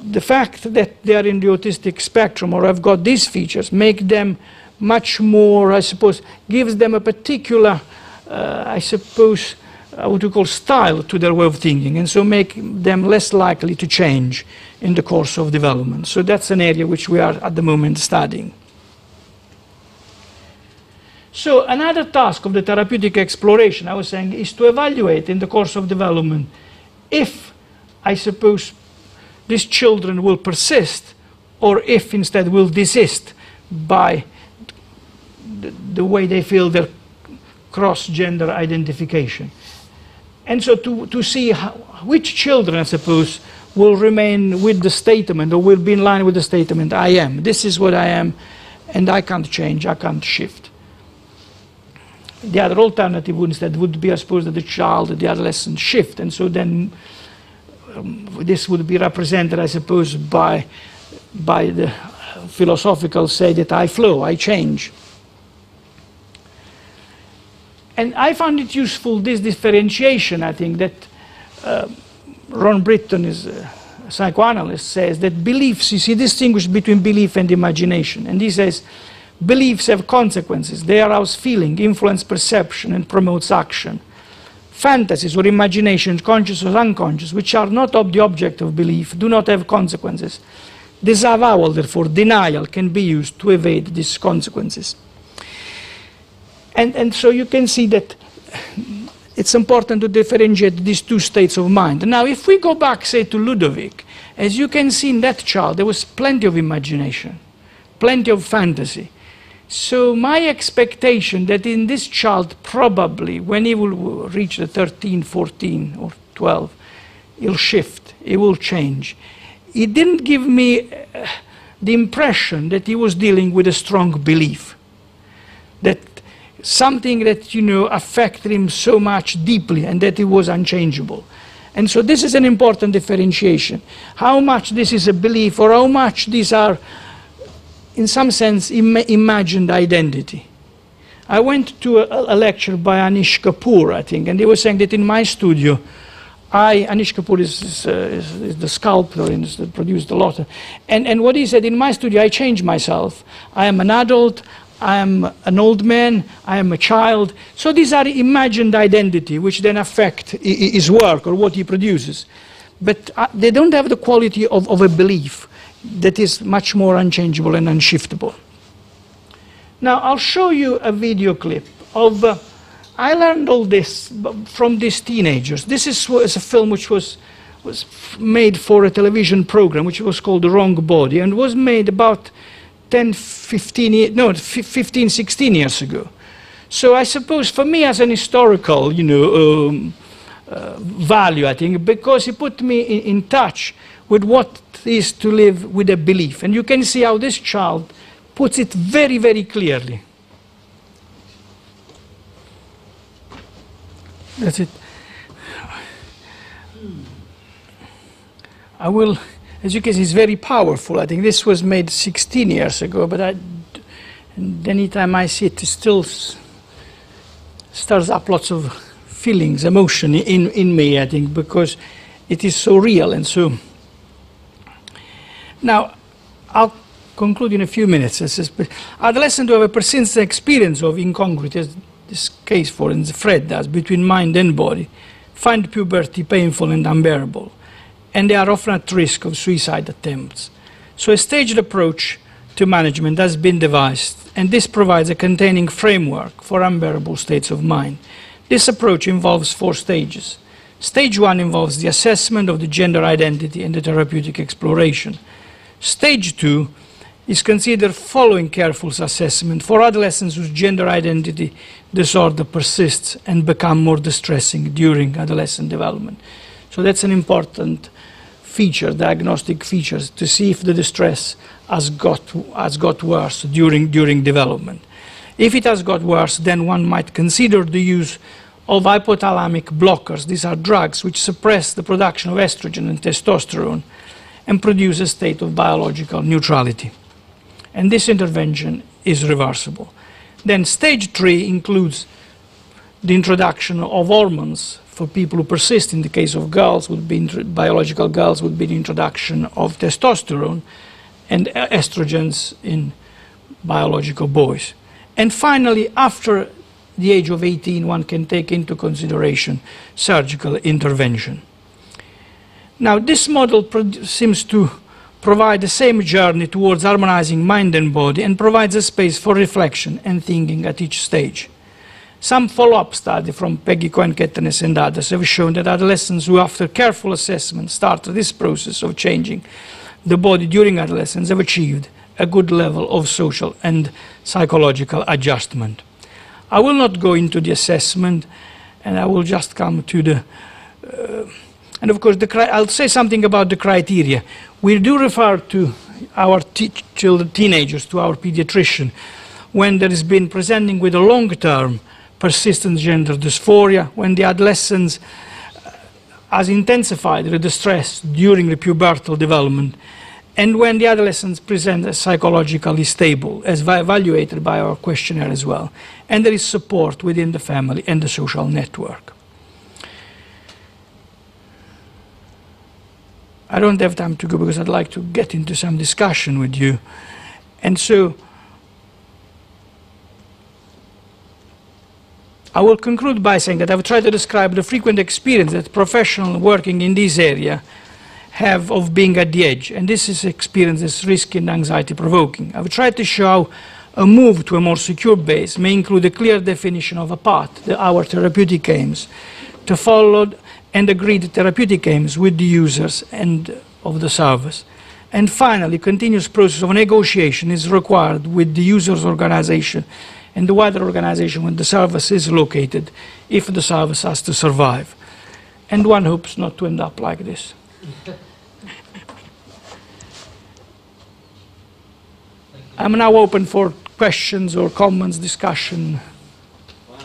the fact that they are in the autistic spectrum or have got these features make them much more, I suppose, gives them a particular, I suppose, what you call style to their way of thinking, and so make them less likely to change in the course of development. So that's an area which we are at the moment studying. So another task of the therapeutic exploration, I was saying, is to evaluate in the course of development if, I suppose, these children will persist or if instead will desist by the way they feel their cross-gender identification. And so to see which children, I suppose, will remain with the statement or will be in line with the statement, I am, this is what I am, and I can't change, I can't shift. The other alternative instead would be, I suppose, that the child, the adolescent shift, and so then this would be represented, I suppose, by the philosophical say that I flow, I change. And I found it useful, this differentiation, I think, that Ron Britton is a psychoanalyst, says that beliefs, he distinguished between belief and imagination, and he says beliefs have consequences, they arouse feeling, influence perception, and promotes action. Fantasies or imaginations, conscious or unconscious, which are not the object of belief, do not have consequences. Disavowal, therefore, denial, can be used to evade these consequences. And so you can see that it's important to differentiate these two states of mind. Now, if we go back, say, to Ludovic, as you can see in that child, there was plenty of imagination, plenty of fantasy. So my expectation that in this child, probably, when he will reach the 13, 14, or 12, he'll shift, he will change. It didn't give me the impression that he was dealing with a strong belief, that something that, you know, affected him so much deeply and that it was unchangeable. And so this is an important differentiation. How much this is a belief or how much these are, in some sense, imagined identity. I went to a lecture by Anish Kapoor, I think, and he was saying that in my studio, Anish Kapoor is the sculptor and produced a lot. And what he said, in my studio, I change myself. I am an adult, I am an old man, I am a child. So these are imagined identity, which then affect his work or what he produces. But they don't have the quality of a belief that is much more unchangeable and unshiftable. Now, I'll show you a video clip of... I learned all this from these teenagers. This is a film which was made for a television program, which was called The Wrong Body, and was made about 15, 16 years ago. So I suppose for me as an historical, you know, value, I think, because it put me in touch with what is to live with a belief. And you can see how this child puts it very, very clearly. That's it. I will, as you can see, it's very powerful. I think this was made 16 years ago, but any time I see it, it still stirs up lots of feelings, emotion in me, I think, because it is so real and so... Now, I'll conclude in a few minutes. Adolescents who have a persistent experience of incongruity, as this case, for instance, Fred does, between mind and body, find puberty painful and unbearable, and they are often at risk of suicide attempts. So a staged approach to management has been devised, and this provides a containing framework for unbearable states of mind. This approach involves 4 stages. Stage 1 involves the assessment of the gender identity and the therapeutic exploration. Stage 2 is considered following careful assessment for adolescents whose gender identity disorder persists and become more distressing during adolescent development. So that's an important feature, diagnostic features, to see if the distress has got worse during development. If it has got worse, then one might consider the use of hypothalamic blockers. These are drugs which suppress the production of estrogen and testosterone and produce a state of biological neutrality. And this intervention is reversible. Then stage 3 includes the introduction of hormones for people who persist. In the case of girls, would be biological girls, would be the introduction of testosterone and estrogens in biological boys. And finally, after the age of 18, one can take into consideration surgical intervention. Now, this model seems to provide the same journey towards harmonizing mind and body and provides a space for reflection and thinking at each stage. Some follow-up study from Peggy Cohen-Kettenis and others have shown that adolescents who, after careful assessment, start this process of changing the body during adolescence have achieved a good level of social and psychological adjustment. I will not go into the assessment, and I will just come to the... and of course, I'll say something about the criteria. We do refer to our teenagers, to our pediatrician, when there has been presenting with a long-term persistent gender dysphoria, when the adolescence has intensified the distress during the pubertal development, and when the adolescents present as psychologically stable, as evaluated by our questionnaire as well, and there is support within the family and the social network. I don't have time to go because I'd like to get into some discussion with you. And so I will conclude by saying that I've tried to describe the frequent experience that professionals working in this area have of being at the edge, and this is experience that's risky and anxiety-provoking. I've tried to show a move to a more secure base may include a clear definition of a path, our therapeutic aims, to follow and agreed therapeutic aims with the users and of the service. And finally, continuous process of negotiation is required with the users' organization and the wider organization when the service is located, if the service has to survive. And one hopes not to end up like this. I'm now open for questions or comments, discussion. Wow.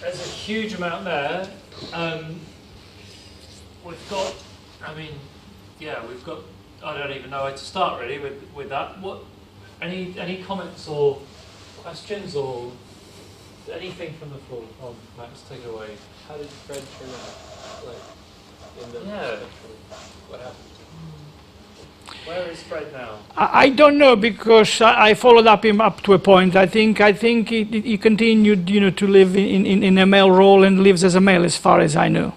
There's a huge amount there. We've got, I mean, yeah, we've got, I don't even know where to start really with that. What, any comments or questions or anything from the floor? Oh, Max, take it away. How did Fred turn out? Like, in the what happened? Where is Fred now? I don't know, because I followed up him up to a point. I think he continued, you know, to live in a male role and lives as a male, as far as I know.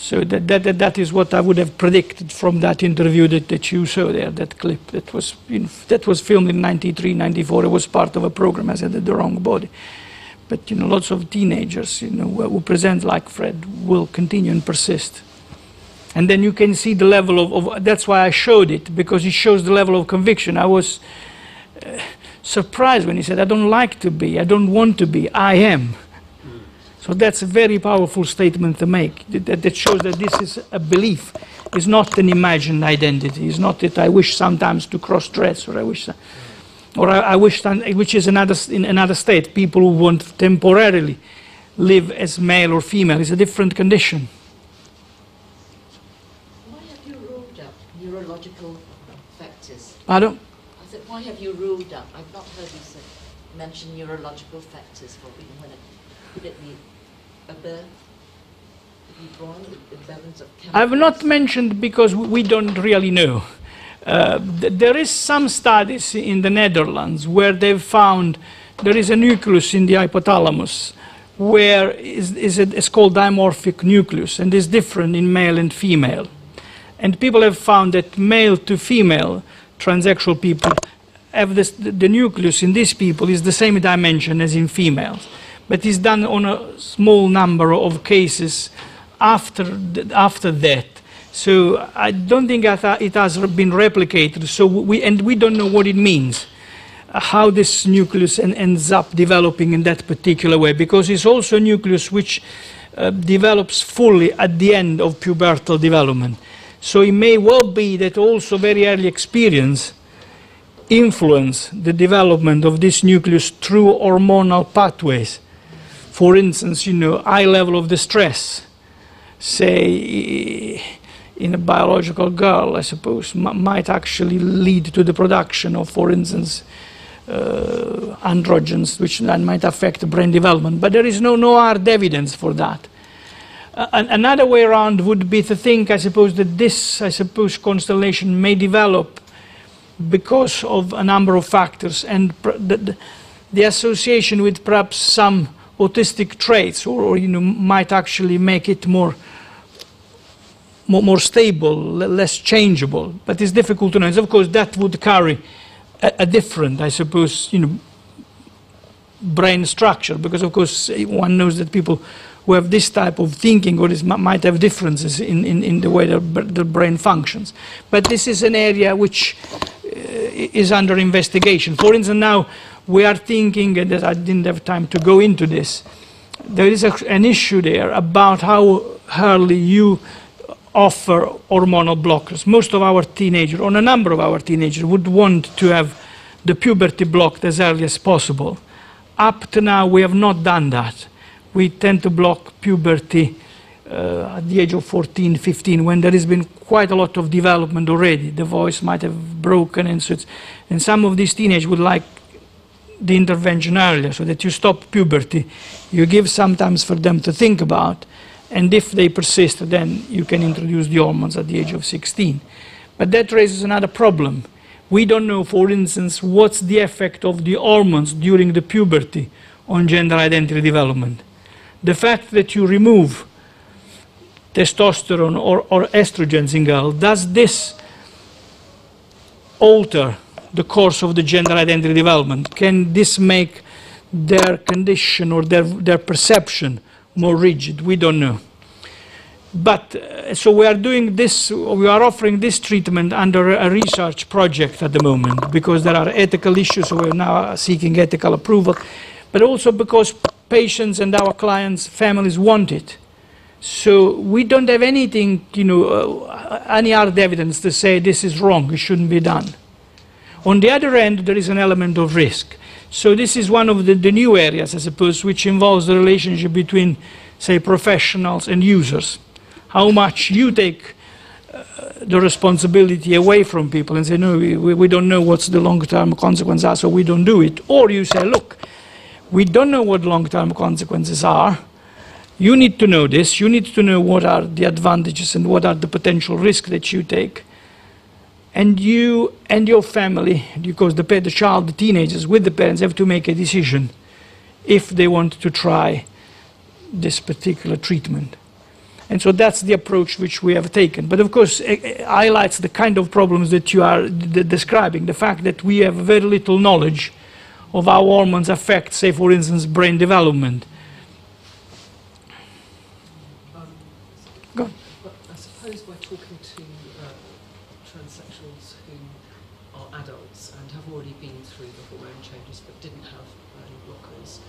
So that is what I would have predicted from that interview that you saw there, that clip. That was, you know, that was filmed in 93, 94. It was part of a program, as I said, The Wrong Body. But, you know, lots of teenagers, you know, who present like Fred will continue and persist. And then you can see the level of that's why I showed it, because it shows the level of conviction. I was surprised when he said, I don't like to be, I don't want to be, I am. Mm. So that's a very powerful statement to make, that shows that this is a belief. It's not an imagined identity. It's not that I wish sometimes to cross-dress, or I wish, I wish, which is in another state, people who want to temporarily live as male or female. It's a different condition. Pardon? I said, why have you ruled out? I've not heard you mention neurological factors for being when it could it be a birth, could be born with the balance of chemicals? I've not mentioned because we don't really know. There is some studies in the Netherlands where they've found there is a nucleus in the hypothalamus where it's called dimorphic nucleus and is different in male and female. And people have found that male to female transsexual people have this, the nucleus in these people is the same dimension as in females, but it's done on a small number of cases after that. So I don't think it has been replicated. So we don't know what it means, how this nucleus ends up developing in that particular way, because it's also a nucleus which develops fully at the end of pubertal development. So it may well be that also very early experience influence the development of this nucleus through hormonal pathways. For instance, you know, high level of distress, say in a biological girl, I suppose, might actually lead to the production of, for instance, androgens, which then might affect brain development. But there is no hard evidence for that. Another way around would be to think, I suppose, that this, constellation may develop because of a number of factors, and the association with perhaps some autistic traits, or you know, might actually make it more stable, less changeable. But it's difficult to know. Of course, that would carry a different, I suppose, you know, brain structure, because of course one knows that people who have this type of thinking or this might have differences in the way the brain functions. But this is an area which is under investigation. For instance, now we are thinking, and I didn't have time to go into this, there is an issue there about how early you offer hormonal blockers. Most of our teenagers, or a number of our teenagers, would want to have the puberty blocked as early as possible. Up to now, we have not done that. We tend to block puberty at the age of 14, 15, when there has been quite a lot of development already. The voice might have broken, and so it's, and some of these teenagers would like the intervention earlier, so that you stop puberty. You give some time for them to think about, and if they persist, then you can introduce the hormones at the age of 16. But that raises another problem. We don't know, for instance, what's the effect of the hormones during the puberty on gender identity development. The fact that you remove testosterone or estrogens in girls, does this alter the course of the gender identity development? Can this make their condition or their perception more rigid? We don't know. But so we are doing this, we are offering this treatment under a research project at the moment, because there are ethical issues, so we're now seeking ethical approval, but also because patients and our clients' families want it. So we don't have anything, you know, any hard evidence to say this is wrong, it shouldn't be done. On the other end, there is an element of risk. So this is one of the new areas, I suppose, which involves the relationship between, say, professionals and users. How much you take the responsibility away from people and say, no, we don't know what's the long-term consequences are, so we don't do it. Or you say, look, we don't know what long-term consequences are. You need to know this. You need to know what are the advantages and what are the potential risks that you take. And you and your family, because the child, the teenagers with the parents, have to make a decision if they want to try this particular treatment. And so that's the approach which we have taken. But of course, it highlights the kind of problems that you are describing, the fact that we have very little knowledge of how hormones affect, say, for instance, brain development. Go on. I suppose we're talking to transsexuals who are adults and have already been through the hormone changes but didn't have early blockers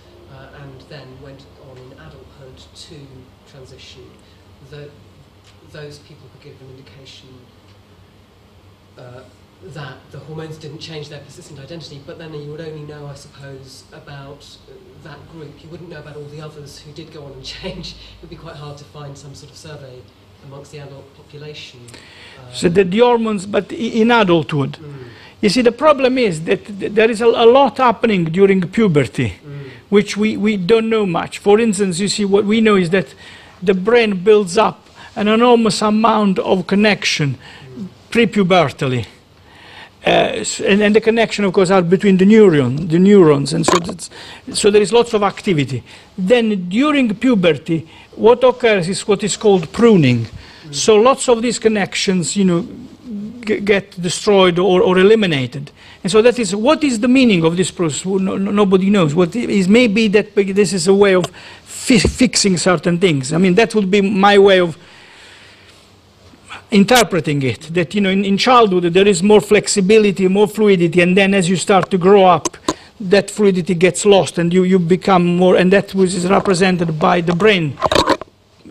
and then went on in adulthood to transition. Those people could give an indication that the hormones didn't change their persistent identity, but then you would only know, I suppose, about that group. You wouldn't know about all the others who did go on and change. It would be quite hard to find some sort of survey amongst the adult population. So the hormones, but in adulthood. Mm. You see, the problem is that there is a lot happening during puberty, which we don't know much. For instance, you see, what we know is that the brain builds up an enormous amount of connection prepubertally. And the connection, of course, are between the neurons, and so there is lots of activity. Then during puberty, what occurs is what is called pruning. So lots of these connections, you know, get destroyed or eliminated. And so that is, what is the meaning of this process? Nobody knows. What is, maybe that this is a way of fixing certain things. I mean, that would be my way of interpreting it, that, you know, in childhood there is more flexibility, more fluidity, and then as you start to grow up, that fluidity gets lost and you become more, and that which is represented by the brain,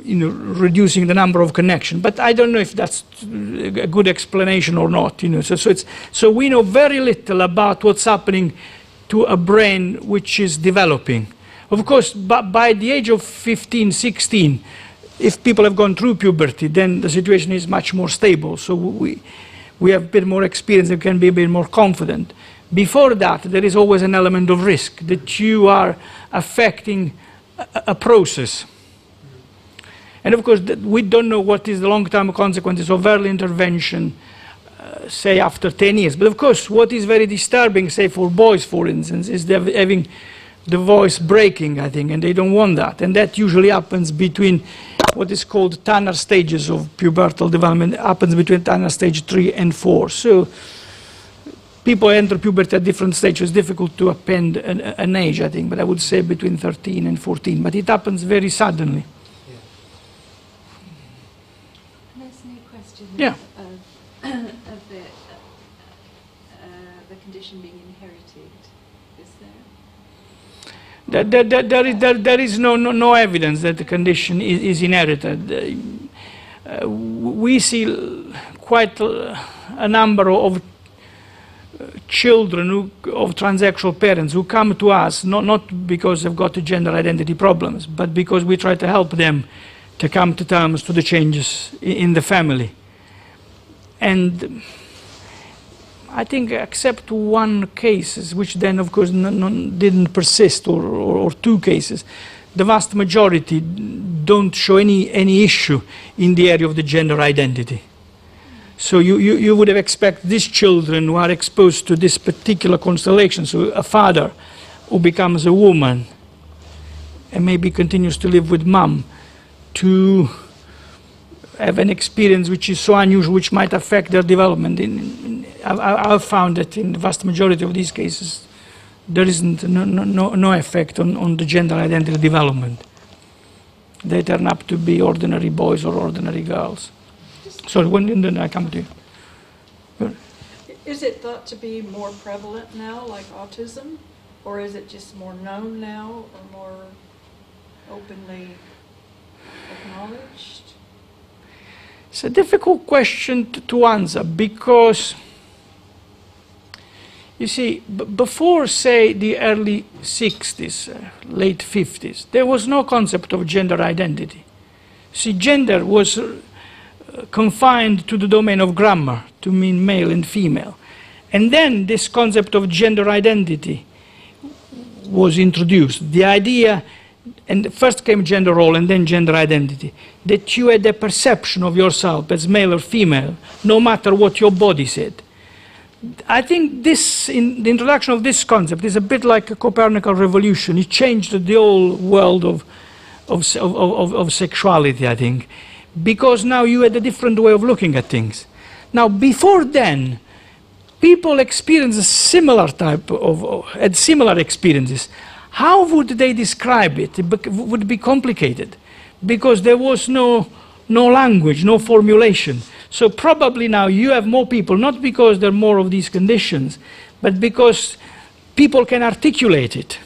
you know, reducing the number of connections. But I don't know if that's a good explanation or not, you know. So we know very little about what's happening to a brain which is developing. Of course, by the age of 15, 16, if people have gone through puberty, then the situation is much more stable. So we have a bit more experience and can be a bit more confident. Before that, there is always an element of risk that you are affecting a process. And of course, we don't know what is the long-term consequences of early intervention, say after 10 years. But of course, what is very disturbing, say for boys, for instance, is they're having the voice breaking, I think, and they don't want that. And that usually happens between what is called Tanner stages of pubertal development, happens between Tanner stage 3 and 4. So people enter puberty at different stages. It's difficult to append an age, I think, but I would say between 13 and 14. But it happens very suddenly. Yeah. Can I ask you a question? Yeah. Of the condition being inherited, is there? There is no evidence that the condition is inherited. we see quite a number of children of transsexual parents who come to us, not because they've got gender identity problems, but because we try to help them to come to terms to the changes in the family. And I think except one case, which then of course didn't persist, or two cases, the vast majority don't show any issue in the area of the gender identity. So you would have expected these children who are exposed to this particular constellation, so a father who becomes a woman and maybe continues to live with mom, to have an experience which is so unusual, which might affect their development. I've found that in the vast majority of these cases, there isn't no effect on the gender identity development. They turn up to be ordinary boys or ordinary girls. Sorry, when I come to you. Is it thought to be more prevalent now, like autism? Or is it just more known now, or more openly acknowledged? It's a difficult question to answer, because you see, before, say, the early 60s, late 50s, there was no concept of gender identity. See, gender was confined to the domain of grammar, to mean male and female. And then this concept of gender identity was introduced. The idea, and first came gender role and then gender identity, that you had a perception of yourself as male or female, no matter what your body said. I think this, the introduction of this concept is a bit like a Copernican revolution. It changed the whole world of sexuality, I think, because now you had a different way of looking at things. Now, before then, people experienced had similar experiences. How would they describe it? It would be complicated, because there was no language, no formulation. So probably now you have more people, not because there are more of these conditions, but because people can articulate it,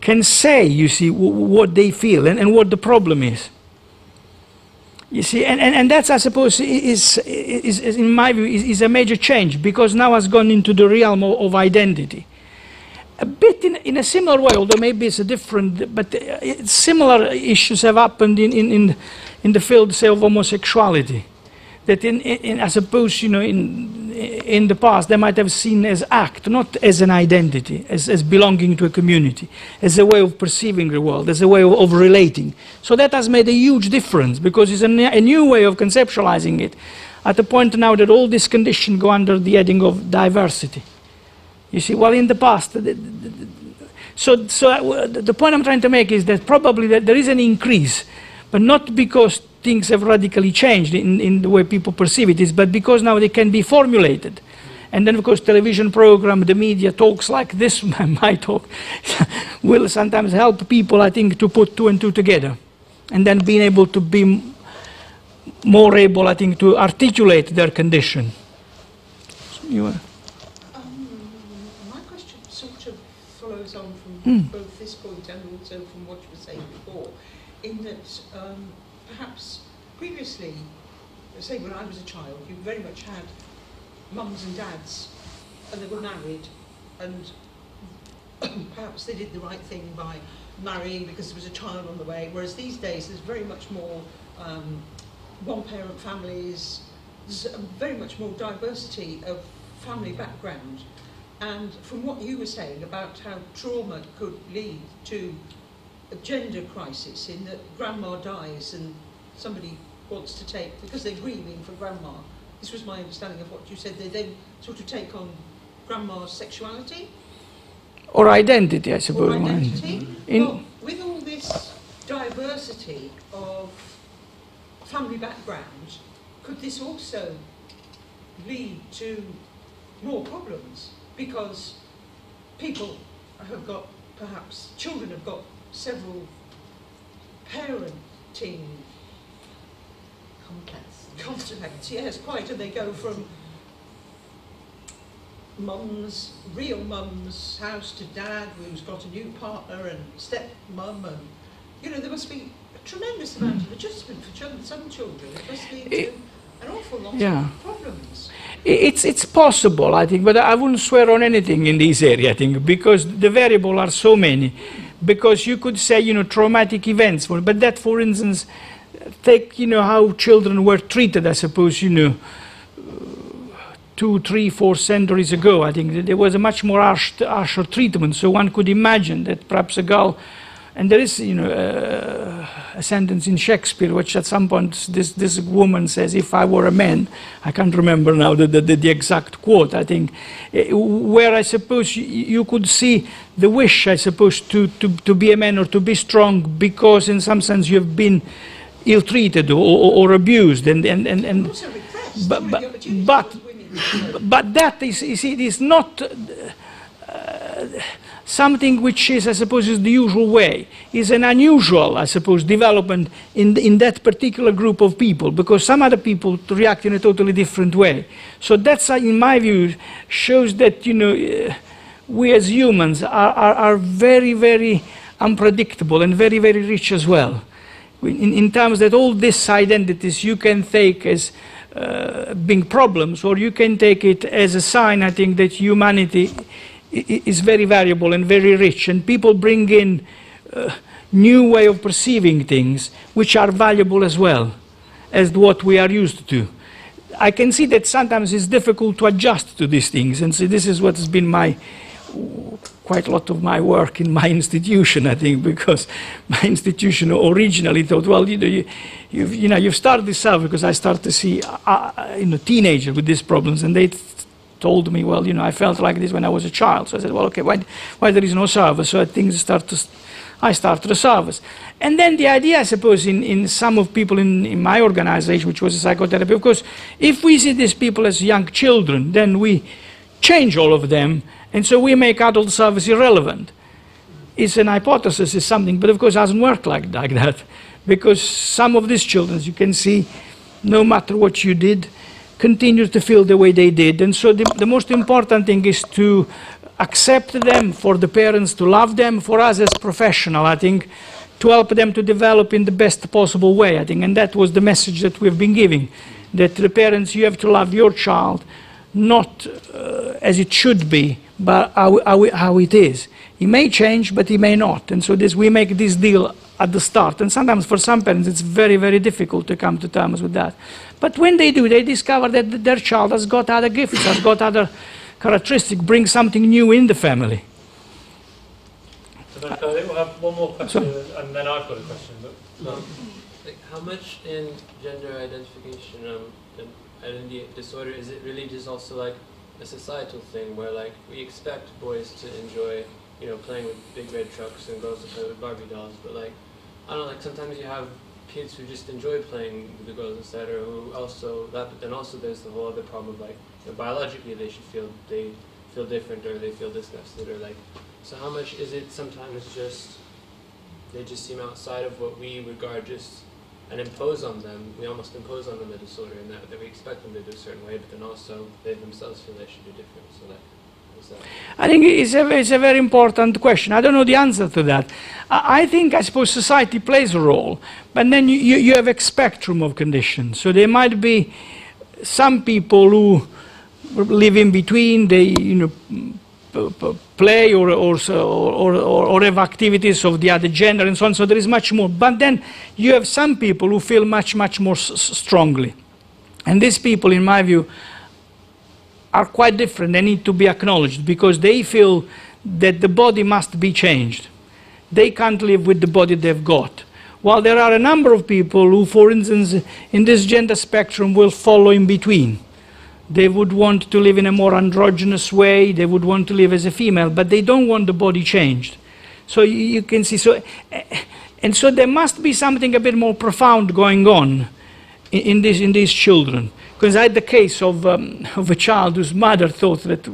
can say, you see, what they feel and what the problem is. You see, and that's, I suppose, is in my view, is a major change, because now has gone into the realm of identity. A bit in a similar way, although maybe it's a different, but similar issues have happened in the field, say, of homosexuality. That I suppose, you know, in the past they might have seen as act, not as an identity, as belonging to a community, as a way of perceiving the world, as a way of relating. So that has made a huge difference, because it's a new way of conceptualizing it, at the point now that all these conditions go under the heading of diversity. You see, well, in the past, the point I'm trying to make is that probably that there is an increase, but not because things have radically changed in the way people perceive it, but because now they can be formulated. And then, of course, television program, the media talks like this, my talk, will sometimes help people, I think, to put two and two together. And then being able to be more able, I think, to articulate their condition. So you are. On from both this point and also from what you were saying before, in that perhaps previously, say when I was a child, you very much had mums and dads, and they were married, and perhaps they did the right thing by marrying because there was a child on the way, whereas these days there's very much more one-parent families, there's very much more diversity of family background. And from what you were saying about how trauma could lead to a gender crisis, in that grandma dies and somebody wants to take, because they're grieving for grandma, this was my understanding of what you said, they then sort of take on grandma's sexuality? Or identity, I suppose. Or identity. Well, with all this diversity of family background, could this also lead to more problems? Because people have got, perhaps, children have got several parenting conflicts, yes, quite, and they go from mum's, real mum's house to dad who's got a new partner and step mum, and, you know, there must be tremendous amount of adjustment for some children. It must lead to an awful lot of problems. It's possible, I think, but I wouldn't swear on anything in this area, I think, because the variables are so many. Because you could say, you know, traumatic events, but that, for instance, take, you know, how children were treated, I suppose, you know, 2, 3, 4 centuries ago. I think that there was a much more harsher treatment, so one could imagine that perhaps a girl, and there is, you know, a sentence in Shakespeare which at some point this woman says, if I were a man, I can't remember now the exact quote, I think, where I suppose you could see the wish, I suppose, to be a man or to be strong, because in some sense you have been ill-treated or abused, and also repressed, but that is, you see, it is not something which is, I suppose, is the usual way, is an unusual, I suppose, development in that particular group of people, because some other people react in a totally different way. So that's, in my view, shows that, you know, we as humans are very, very unpredictable and very, very rich as well. In terms that all these identities you can take as being problems, or you can take it as a sign, I think, that humanity is very variable and very rich, and people bring in new way of perceiving things which are valuable as well as what we are used to. I can see that sometimes it's difficult to adjust to these things, and so this is what has been my quite a lot of my work in my institution, I think, because my institution originally thought, well, you know, you've started this out, because I started to see you know, teenagers with these problems, and they told me, well, you know, I felt like this when I was a child. So I said, well, okay, why there is no service? So I started a service. And then the idea, I suppose, in some of people in my organization, which was a psychotherapy, of course, if we see these people as young children, then we change all of them, and so we make adult service irrelevant. It's an hypothesis, it's something, but of course it doesn't work like that, because some of these children, as you can see, no matter what you did, continue to feel the way they did. And so the most important thing is to accept them, for the parents to love them, for us as professionals, I think, to help them to develop in the best possible way, I think. And that was the message that we've been giving, that the parents, you have to love your child, not as it should be, but how it is. He may change, but he may not. And so we make this deal at the start. And sometimes for some parents, it's very, very difficult to come to terms with that. But when they do, they discover that their child has got other gifts, has got other characteristics, brings something new in the family. So then, I think we'll have one more question, and then I've got a question. But, like, how much in gender identification and the disorder, is it really just also like a societal thing where, like, we expect boys to enjoy, you know, playing with big red trucks and girls to play with Barbie dolls, but, like, I don't know, like, sometimes you have kids who just enjoy playing with the girls, etc., who also that, but then also there's the whole other problem of, like, you know, biologically they feel different, or they feel disgusted, or, like, so how much is it sometimes just they just seem outside of what we regard just and impose on them, we almost impose on them the disorder, and that we expect them to do a certain way, but then also they themselves feel they should do different, so that. I think it's a very important question. I don't know the answer to that. I think, I suppose, society plays a role, but then you have a spectrum of conditions. So there might be some people who live in between, they, you know, play or have activities of the other gender and so on, so there is much more. But then you have some people who feel much, much more strongly. And these people, in my view, are quite different. They need to be acknowledged, because they feel that the body must be changed. They can't live with the body they've got. While there are a number of people who, for instance, in this gender spectrum will follow in between. They would want to live in a more androgynous way, they would want to live as a female, but they don't want the body changed. So you can see, so, and so there must be something a bit more profound going on in these children. Because I had the case of a child whose mother thought that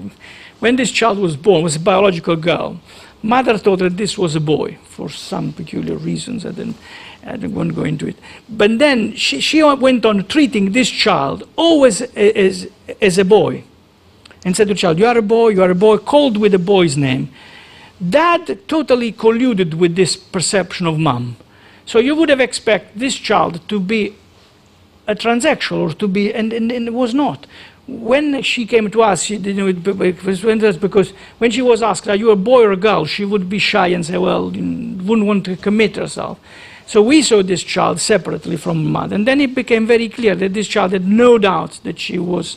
when this child was born, was a biological girl, mother thought that this was a boy for some peculiar reasons. I won't go into it. But then she went on treating this child always as a boy, and said to the child, you are a boy, called with a boy's name. Dad totally colluded with this perception of mom. So you would have expected this child to be a transsexual or to be, and it was not. When she came to us, she, you know, it was because when she was asked, are you a boy or a girl, she would be shy and say, well, you know, wouldn't want to commit herself. So we saw this child separately from mother, and then it became very clear that this child had no doubt that she was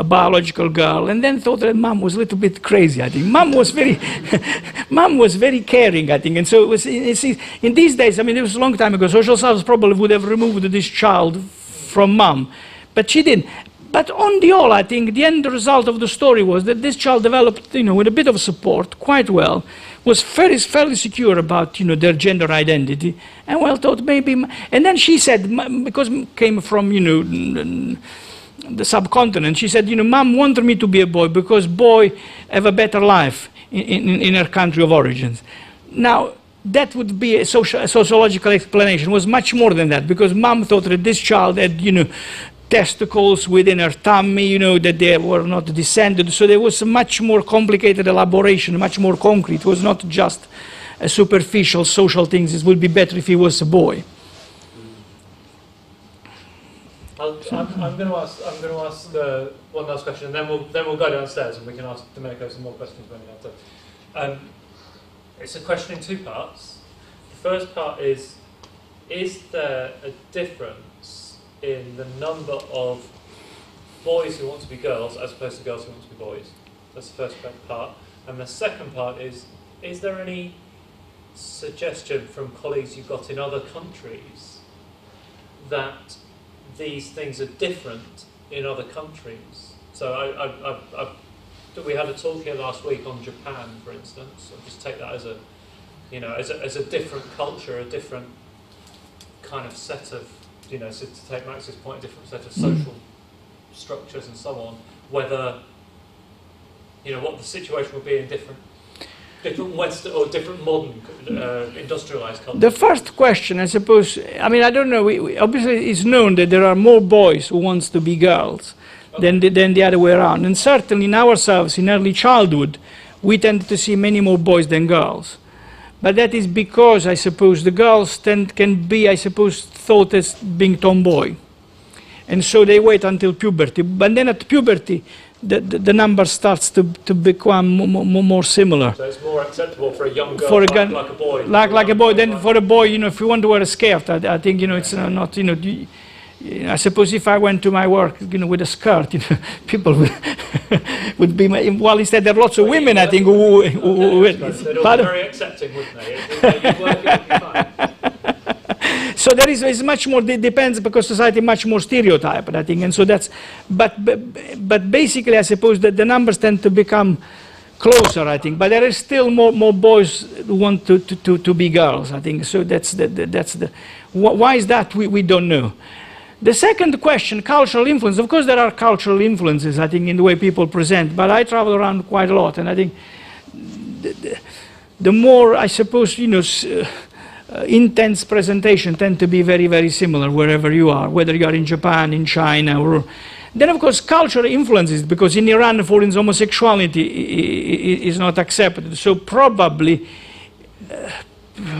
a biological girl, and then thought that mom was a little bit crazy, I think. Mom was very, mom was very caring, I think, and so it was, in these days, I mean, it was a long time ago, social services probably would have removed this child from mom, but she didn't. But on the whole, I think the end result of the story was that this child developed, you know, with a bit of support, quite well, was fairly secure about, you know, their gender identity, and well thought maybe, and then she said, because came from, you know, the subcontinent, she said, you know, mom wanted me to be a boy because boy have a better life in her country of origins. Now, that would be a sociological explanation. It was much more than that, because mom thought that this child had, you know, testicles within her tummy, you know, that they were not descended. So there was a much more complicated elaboration, much more concrete. It was not just a superficial social thing. It would be better if he was a boy. I'm going to ask. I'm going to ask one last question, and then we'll go downstairs and we can ask Domenico some more questions when we have to. It's a question in two parts. The first part is there a difference in the number of boys who want to be girls as opposed to girls who want to be boys? That's the first part. And the second part is there any suggestion from colleagues you've got in other countries that these things are different in other countries? So we had a talk here last week on Japan, for instance. I'll just take that as a, you know, as a different culture, a different kind of set of, you know, so to take Max's point, a different set of social structures and so on. Whether, you know, what the situation would be in different Western or different modern industrialized cultures. The first question, I suppose, I mean, I don't know, obviously it's known that there are more boys who want to be girls than the other way around. And certainly in ourselves, in early childhood, we tend to see many more boys than girls. But that is because, I suppose, the girls can be, I suppose, thought as being tomboy. And so they wait until puberty. But then at puberty, the number starts to become more similar. So it's more acceptable for a young girl, like a boy. Like a boy. Then for a boy, you know, if you want to wear a skirt, I think, you know, it's not, you know, I suppose if I went to my work, you know, with a skirt, you know, people would be, well, instead there are lots of women, I think, who they're very accepting, wouldn't they? So there is much more, it depends, because society is much more stereotyped, I think, and so that's, but basically I suppose that the numbers tend to become closer, I think, but there is still more boys who want to be girls, I think, so that's the, why is that, we don't know. The second question, cultural influence, of course there are cultural influences, I think, in the way people present, but I travel around quite a lot, and I think the more, I suppose, you know, intense presentation tend to be very, very similar wherever you are, whether you are in Japan, in China, or... Then, of course, cultural influences, because in Iran, for instance, homosexuality is not accepted. So probably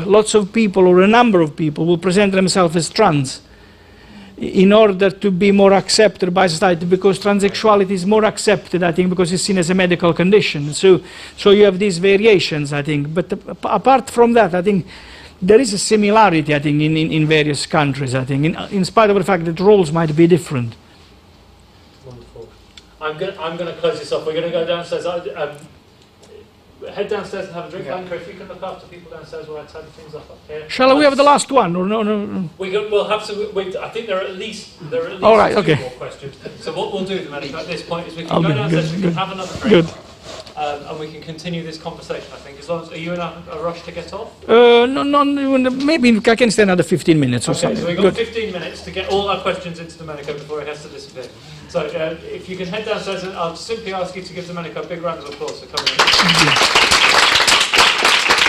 lots of people, or a number of people, will present themselves as trans in order to be more accepted by society, because transsexuality is more accepted, I think, because it's seen as a medical condition. So you have these variations, I think. But apart from that, I think there is a similarity, I think, in various countries, I think, in spite of the fact that roles might be different. Wonderful. I'm going to close this off. We're going to go downstairs. Head downstairs and have a drink. Yeah. Anchor, if you can look after people downstairs while I tidy things up here. Shall we have the last one? Or no. We'll have some. I think there are at least all right, two more questions. So what we'll do, Domenico, at this point is we can go downstairs and have another drink. Good. And we can continue this conversation, I think, as long as... Are you in a rush to get off? No, maybe I can stay another 15 minutes or something. Okay, so we've got 15 minutes to get all our questions into Domenico before he has to disappear. So if you can head downstairs, and I'll simply ask you to give Domenico a big round of applause for coming in.